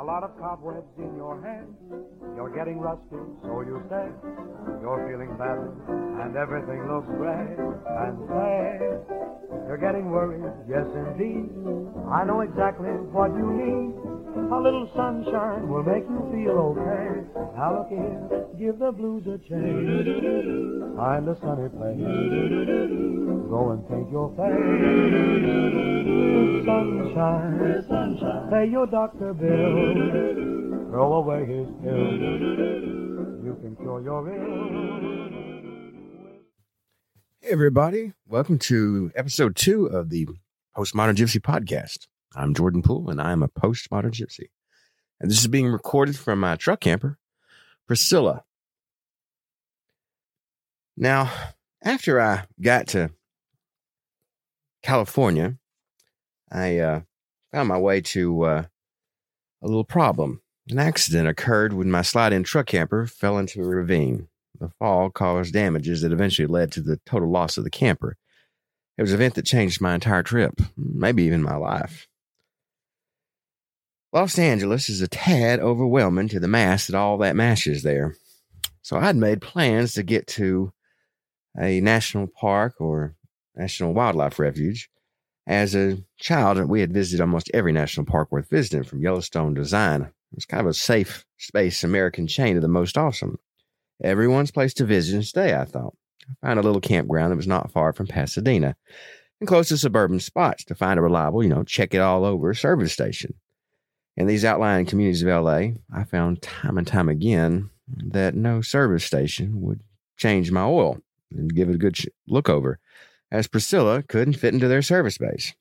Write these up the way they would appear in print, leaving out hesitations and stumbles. a lot of cobwebs in your head. You're getting rusty, so you say. You're feeling battered, and everything looks gray and sad. You're getting worried, yes indeed. I know exactly what you need. A little sunshine will make you feel okay. Now look here, give the blues a chance. Find a sunny place. Go and paint your face. Sunshine, sunshine. Pay your doctor bill. Throw away his pill. You can cure your ill. Hey everybody, welcome to episode 2 of the Postmodern Gypsy podcast. I'm Jordan Poole, and I am a postmodern gypsy. And this is being recorded from my truck camper, Priscilla. Now, after I got to California, I found my way to a little problem. An accident occurred when my slide-in truck camper fell into a ravine. The fall caused damages that eventually led to the total loss of the camper. It was an event that changed my entire trip, maybe even my life. Los Angeles is a tad overwhelming to the mass that all that mash is there. So I'd made plans to get to a national park or national wildlife refuge. As a child, we had visited almost every national park worth visiting, from Yellowstone to Zion. It was kind of a safe space American chain of the most awesome. Everyone's place to visit and stay, I thought. I found a little campground that was not far from Pasadena and close to suburban spots to find a reliable, check-it-all-over service station. In these outlying communities of L.A., I found time and time again that no service station would change my oil and give it a good look over, as Priscilla couldn't fit into their service base.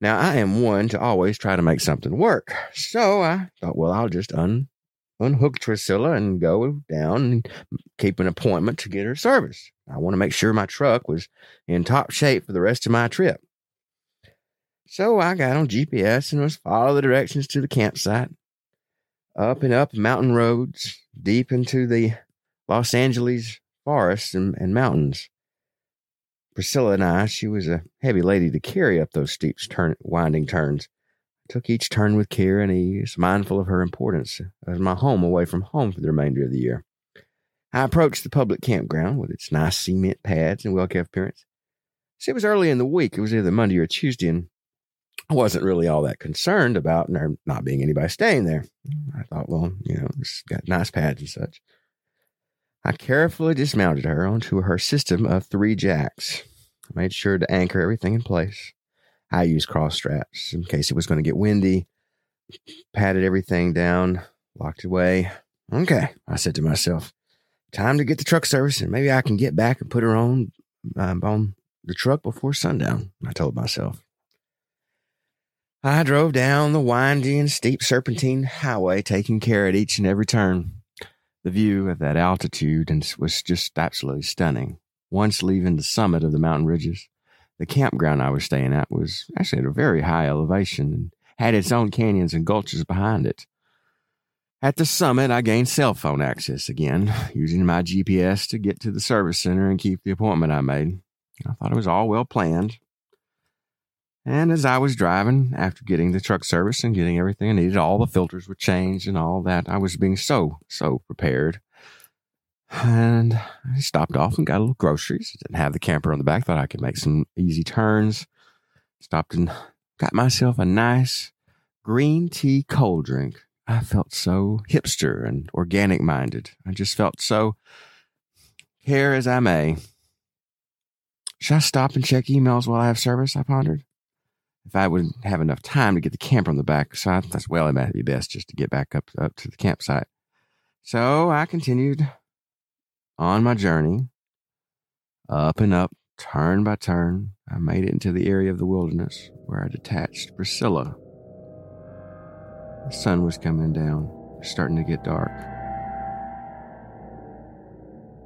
Now, I am one to always try to make something work, so I thought, well, I'll just unhook Priscilla and go down and keep an appointment to get her service. I want to make sure my truck was in top shape for the rest of my trip. So I got on GPS and was following the directions to the campsite, up and up mountain roads, deep into the Los Angeles forests and mountains. Priscilla and I, she was a heavy lady to carry up those steep, winding turns. I took each turn with care and ease, mindful of her importance as my home away from home for the remainder of the year. I approached the public campground with its nice cement pads and well-kept appearance. See, it was early in the week. It was either Monday or Tuesday, and I wasn't really all that concerned about there not being anybody staying there. I thought, well, it's got nice pads and such. I carefully dismounted her onto her system of 3 jacks. I made sure to anchor everything in place. I used cross straps in case it was going to get windy. Patted everything down, locked away. Okay, I said to myself, time to get the truck service, and maybe I can get back and put her on the truck before sundown, I told myself. I drove down the windy and steep serpentine highway, taking care at each and every turn. The view at that altitude was just absolutely stunning. Once leaving the summit of the mountain ridges, the campground I was staying at was actually at a very high elevation and had its own canyons and gulches behind it. At the summit, I gained cell phone access again, using my GPS to get to the service center and keep the appointment I made. I thought it was all well planned. And as I was driving, after getting the truck service and getting everything I needed, all the filters were changed and all that. I was being so prepared. And I stopped off and got a little groceries. Didn't have the camper on the back. Thought I could make some easy turns. Stopped and got myself a nice green tea cold drink. I felt so hipster and organic minded. I just felt so care as I may. Should I stop and check emails while I have service? I pondered. If I wouldn't have enough time to get the camper on the back side, it might be best just to get back up to the campsite. So I continued on my journey, up and up, turn by turn. I made it into the area of the wilderness where I detached Priscilla. The sun was coming down. It was starting to get dark.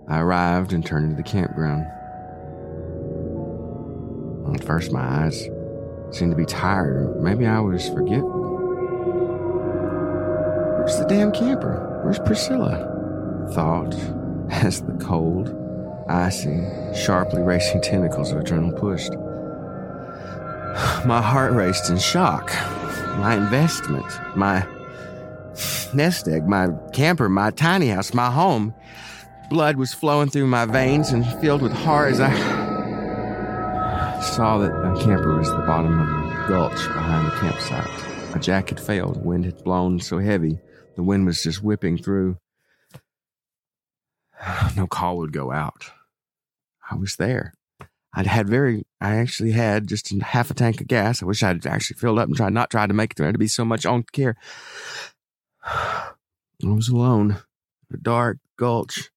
I arrived and turned into the campground. At first, my eyes seemed to be tired. Maybe I was forgetful. Where's the damn camper? Where's Priscilla? Thought as the cold, icy, sharply racing tentacles of adrenaline pushed. My heart raced in shock. My investment, my nest egg, my camper, my tiny house, my home. Blood was flowing through my veins and filled with horror as I saw that my camper was at the bottom of a gulch behind the campsite. My jack had failed. The wind had blown so heavy. The wind was just whipping through. No call would go out. I was there. I actually had just half a tank of gas. I wish I'd actually filled up and tried to make it there. To be so much on care. I was alone in a dark gulch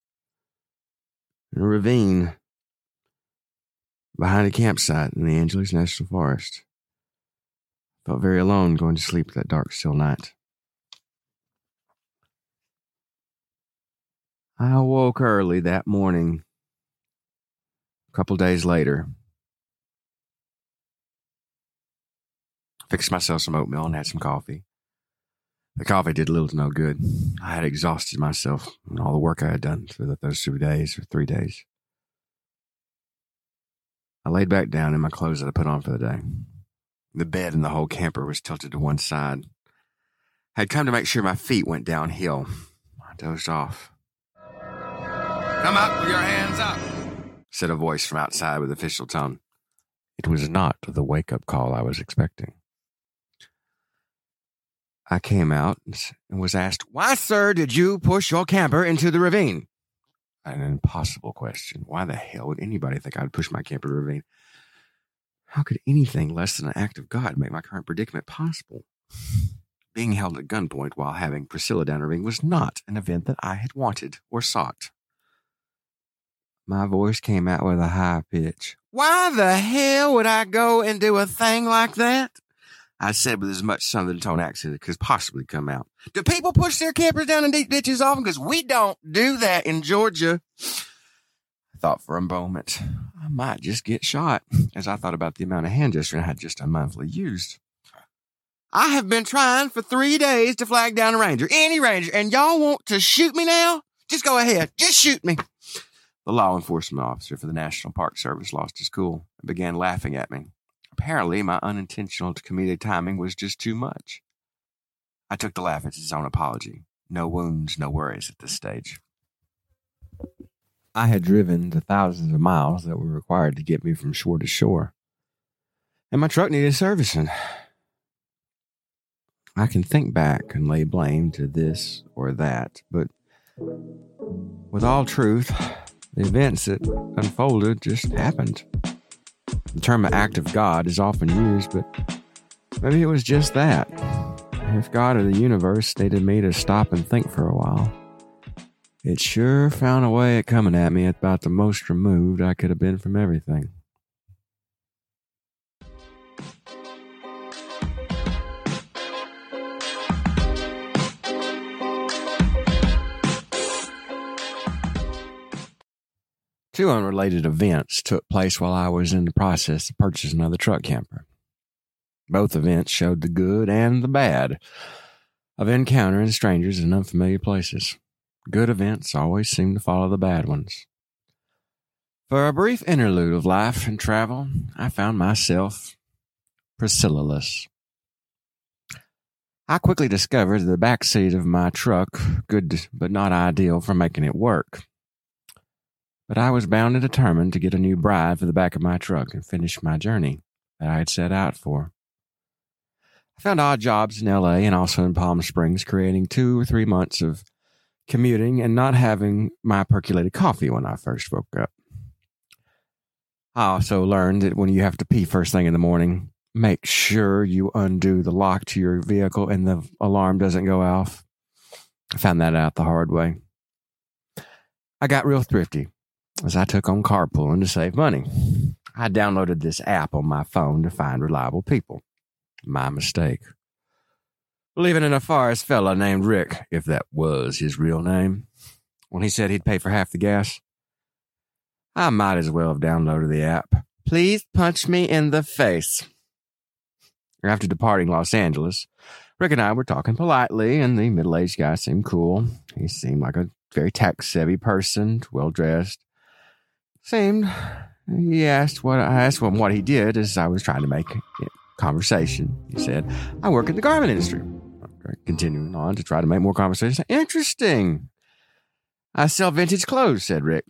in a ravine behind a campsite in the Angeles National Forest. I felt very alone going to sleep that dark, still night. I awoke early that morning. Couple days later, fixed myself some oatmeal and had some coffee. The coffee did little to no good. I had exhausted myself and all the work I had done for those 3 days. I laid back down in my clothes that I put on for the day. The bed and the whole camper was tilted to one side. I had come to make sure my feet went downhill. I dozed off. Come up with your hands up, said a voice from outside with official tone. It was not the wake-up call I was expecting. I came out and was asked, "Why, sir, did you push your camper into the ravine?" An impossible question. Why the hell would anybody think I'd push my camper to the ravine? How could anything less than an act of God make my current predicament possible? Being held at gunpoint while having Priscilla down the ravine was not an event that I had wanted or sought. My voice came out with a high pitch. "Why the hell would I go and do a thing like that?" I said with as much southern tone accent as could possibly come out. "Do people push their campers down in deep ditches often? Because we don't do that in Georgia." I thought for a moment, I might just get shot, as I thought about the amount of hand gesturing I had just unmindfully used. "I have been trying for 3 days to flag down a ranger, any ranger, and y'all want to shoot me now? Just go ahead. Just shoot me." The law enforcement officer for the National Park Service lost his cool and began laughing at me. Apparently, my unintentional comedic timing was just too much. I took the laugh as his own apology. No wounds, no worries at this stage. I had driven the thousands of miles that were required to get me from shore to shore, and my truck needed servicing. I can think back and lay blame to this or that, but with all truth, the events that unfolded just happened. The term act of God is often used, but maybe it was just that. If God or the universe needed me to stop and think for a while, it sure found a way at coming at me at about the most removed I could have been from everything. Two unrelated events took place while I was in the process of purchasing another truck camper. Both events showed the good and the bad of encountering strangers in unfamiliar places. Good events always seem to follow the bad ones. For a brief interlude of life and travel, I found myself Priscilla-less. I quickly discovered the backseat of my truck, good but not ideal for making it work. But I was bound and determined to get a new bride for the back of my truck and finish my journey that I had set out for. I found odd jobs in L.A. and also in Palm Springs, creating 2 or 3 months of commuting and not having my percolated coffee when I first woke up. I also learned that when you have to pee first thing in the morning, make sure you undo the lock to your vehicle and the alarm doesn't go off. I found that out the hard way. I got real thrifty, as I took on carpooling to save money. I downloaded this app on my phone to find reliable people. My mistake. Believing in a forest fella named Rick, if that was his real name, when he said he'd pay for half the gas, I might as well have downloaded the app. Please punch me in the face. After departing Los Angeles, Rick and I were talking politely, and the middle-aged guy seemed cool. He seemed like a very tech-savvy person, well-dressed. I asked him what he did as I was trying to make conversation. He said, "I work in the garment industry." Right? Continuing on to try to make more conversation. Interesting. I sell vintage clothes, said Rick.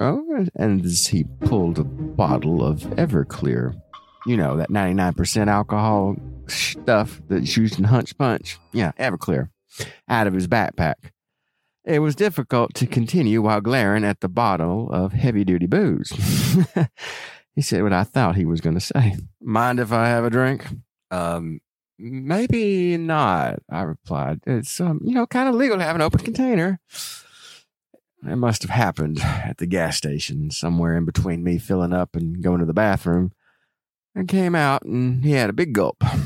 Oh, and he pulled a bottle of Everclear. You know, that 99% alcohol stuff that's used in Hunch Punch. Yeah, Everclear. Out of his backpack. It was difficult to continue while glaring at the bottle of heavy-duty booze. He said what I thought he was going to say. Mind if I have a drink? Maybe not, I replied. It's, kind of legal to have an open container. It must have happened at the gas station, somewhere in between me filling up and going to the bathroom. I came out, and he had a big gulp. I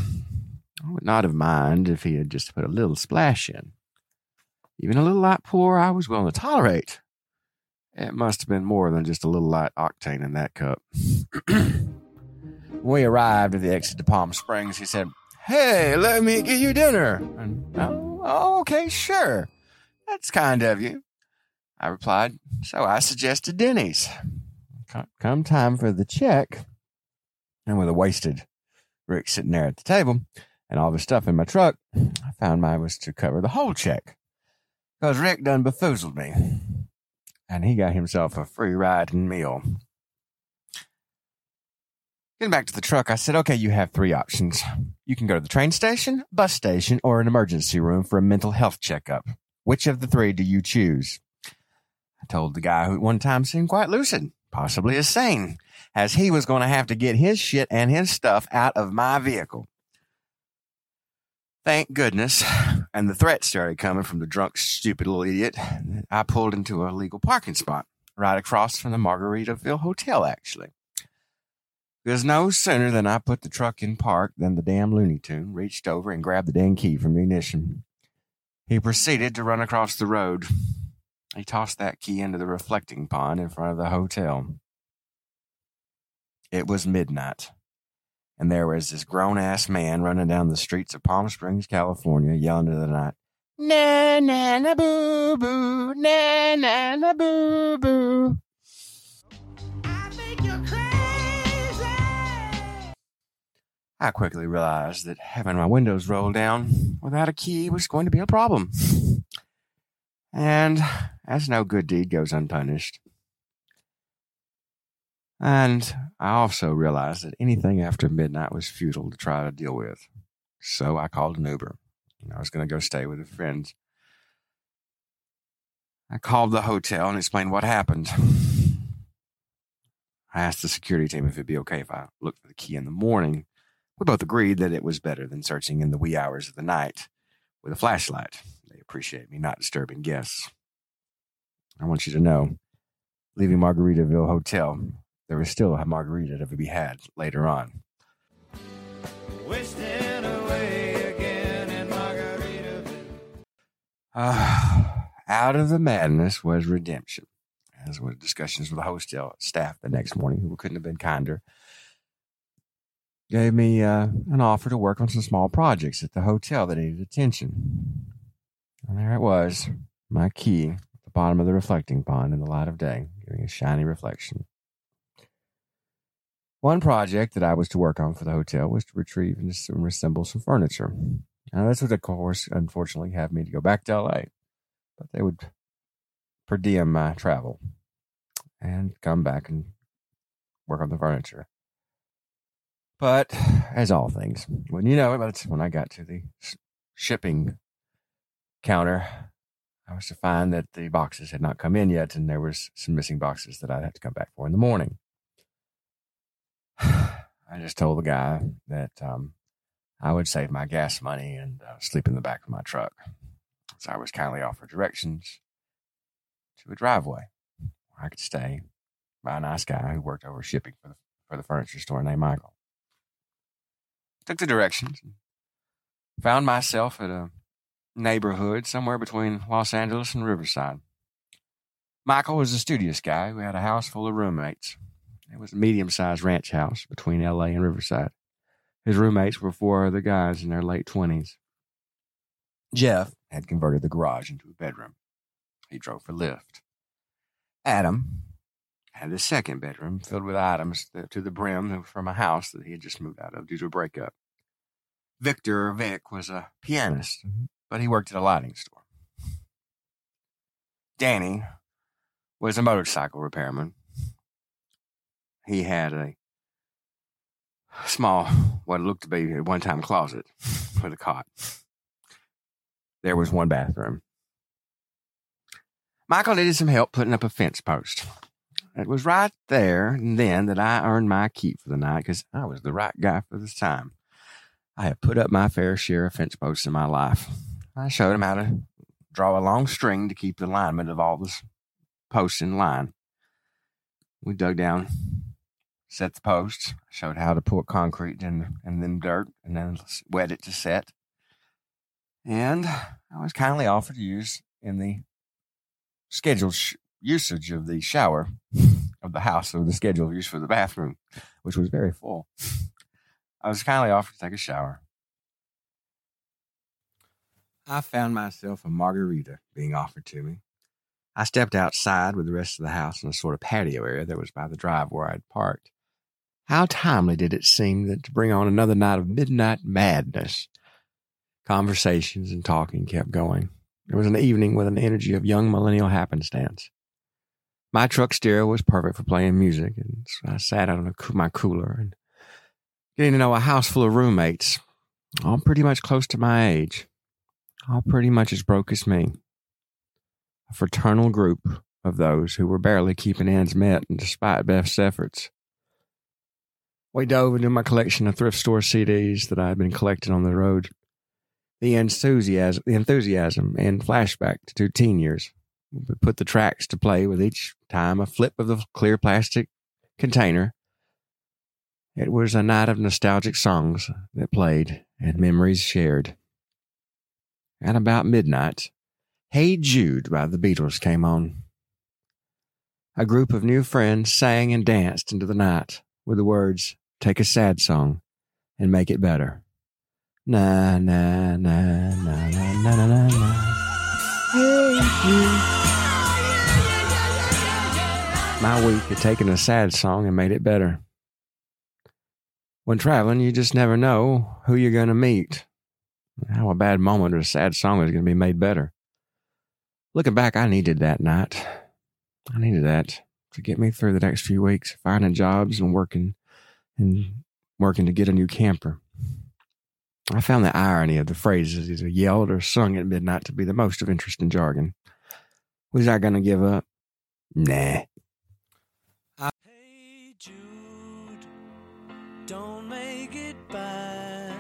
would not have minded if he had just put a little splash in. Even a little light pour, I was willing to tolerate. It must have been more than just a little light octane in that cup. When we arrived at the exit to Palm Springs, he said, Hey, let me get you dinner. And, oh, okay, sure. That's kind of you. I replied, so I suggested Denny's. Come time for the check. And with a wasted Rick sitting there at the table and all the stuff in my truck, I found mine was to cover the whole check. Because Rick done befoozled me. And he got himself a free ride and meal. Getting back to the truck, I said, okay, you have three options. You can go to the train station, bus station, or an emergency room for a mental health checkup. Which of the three do you choose? I told the guy who at one time seemed quite lucid, possibly as sane, as he was going to have to get his shit and his stuff out of my vehicle. Thank goodness. And the threat started coming from the drunk, stupid little idiot. I pulled into a legal parking spot right across from the Margaritaville Hotel, actually. Because no sooner than I put the truck in park than the damn Looney Tune reached over and grabbed the dang key from the ignition. He proceeded to run across the road. He tossed that key into the reflecting pond in front of the hotel. It was midnight. And there was this grown-ass man running down the streets of Palm Springs, California, yelling into the night, na-na-na-boo-boo, na-na-na-boo-boo. I think you're crazy. I quickly realized that having my windows rolled down without a key was going to be a problem. And as no good deed goes unpunished. And I also realized that anything after midnight was futile to try to deal with. So I called an Uber. I was going to go stay with a friend. I called the hotel and explained what happened. I asked the security team if it'd be okay if I looked for the key in the morning. We both agreed that it was better than searching in the wee hours of the night with a flashlight. They appreciate me not disturbing guests. I want you to know, leaving Margaritaville Hotel, there was still a margarita to be had later on. Wasting away again in Margaritaville. Out of the madness was redemption, as were discussions with the hotel staff the next morning, who couldn't have been kinder. Gave me an offer to work on some small projects at the hotel that needed attention. And there it was, my key at the bottom of the reflecting pond in the light of day, giving a shiny reflection. One project that I was to work on for the hotel was to retrieve and assemble some furniture. Now, this would, of course, unfortunately have me to go back to L.A., but they would per diem my travel and come back and work on the furniture. But, as all things, when you know it, but when I got to the shipping counter, I was to find that the boxes had not come in yet, and there was some missing boxes that I'd have to come back for in the morning. I just told the guy that I would save my gas money and sleep in the back of my truck. So I was kindly offered directions to a driveway where I could stay by a nice guy who worked over shipping for the furniture store named Michael. Took the directions and found myself at a neighborhood somewhere between Los Angeles and Riverside. Michael was a studious guy who had a house full of roommates. It was a medium-sized ranch house between L.A. and Riverside. His roommates were four other guys in their late 20s. Jeff had converted the garage into a bedroom. He drove for Lyft. Adam had a second bedroom filled with items to the brim from a house that he had just moved out of due to a breakup. Victor, or Vic, was a pianist, but he worked at a lighting store. Danny was a motorcycle repairman. He had a small, what looked to be at one time, closet with a cot. There was one bathroom. Michael needed some help putting up a fence post. It was right there and then that I earned my keep for the night because I was the right guy for this time. I had put up my fair share of fence posts in my life. I showed him how to draw a long string to keep the alignment of all the posts in line. We dug down, set the posts, showed how to pour concrete and then dirt, and then wet it to set. And I was kindly offered to use in the scheduled usage of the shower of the house, or the scheduled use for the bathroom, which was very full. I was kindly offered to take a shower. I found myself a margarita being offered to me. I stepped outside with the rest of the house in a sort of patio area that was by the drive where I'd parked. How timely did it seem that to bring on another night of midnight madness. Conversations and talking kept going. It was an evening with an energy of young millennial happenstance. My truck stereo was perfect for playing music, and so I sat out on my cooler and getting to know a house full of roommates, all pretty much close to my age, all pretty much as broke as me. A fraternal group of those who were barely keeping ends met, and despite Beth's efforts. We dove into my collection of thrift store CDs that I had been collecting on the road. The enthusiasm and flashback to teen years. We put the tracks to play with each time a flip of the clear plastic container. It was a night of nostalgic songs that played and memories shared. At about midnight, Hey Jude by The Beatles came on. A group of new friends sang and danced into the night with the words, "Take a sad song and make it better. Na, na, na, na, na, na, na, na, na. Hey Jude." My week had taken a sad song and made it better. When traveling, you just never know who you're going to meet, how a bad moment or a sad song is going to be made better. Looking back, I needed that night. I needed that to get me through the next few weeks, finding jobs and working to get a new camper. I found the irony of the phrases either yelled or sung at midnight to be the most of interesting jargon. Was I going to give up? Nah. Hey Jude, don't make it bad.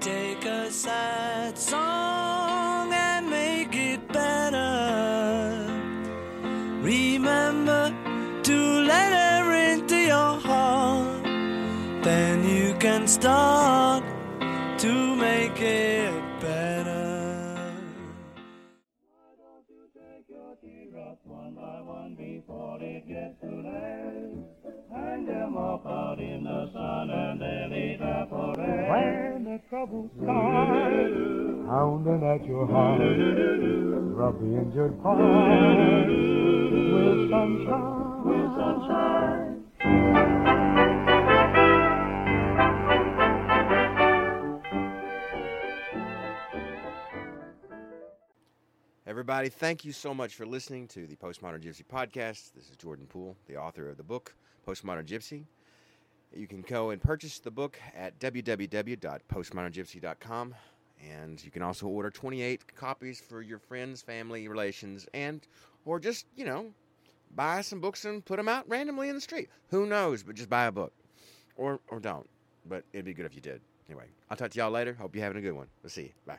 Take a sad song and make it better. Remember to let her into your heart. Then you can start to make it better. Why don't you take your teardrops one by one before it gets too late? Hang them up out in the sun and they'll evaporate. When the trouble starts, pounding at your heart, rub the injured part with sunshine, with sunshine. Everybody, thank you so much for listening to the Postmodern Gypsy podcast. This is Jordan Poole, the author of the book, Postmodern Gypsy. You can go and purchase the book at www.postmoderngypsy.com. And you can also order 28 copies for your friends, family, relations, and or just, buy some books and put them out randomly in the street. Who knows, but just buy a book. Or don't, but it'd be good if you did. Anyway, I'll talk to y'all later. Hope you're having a good one. We'll see you. Bye.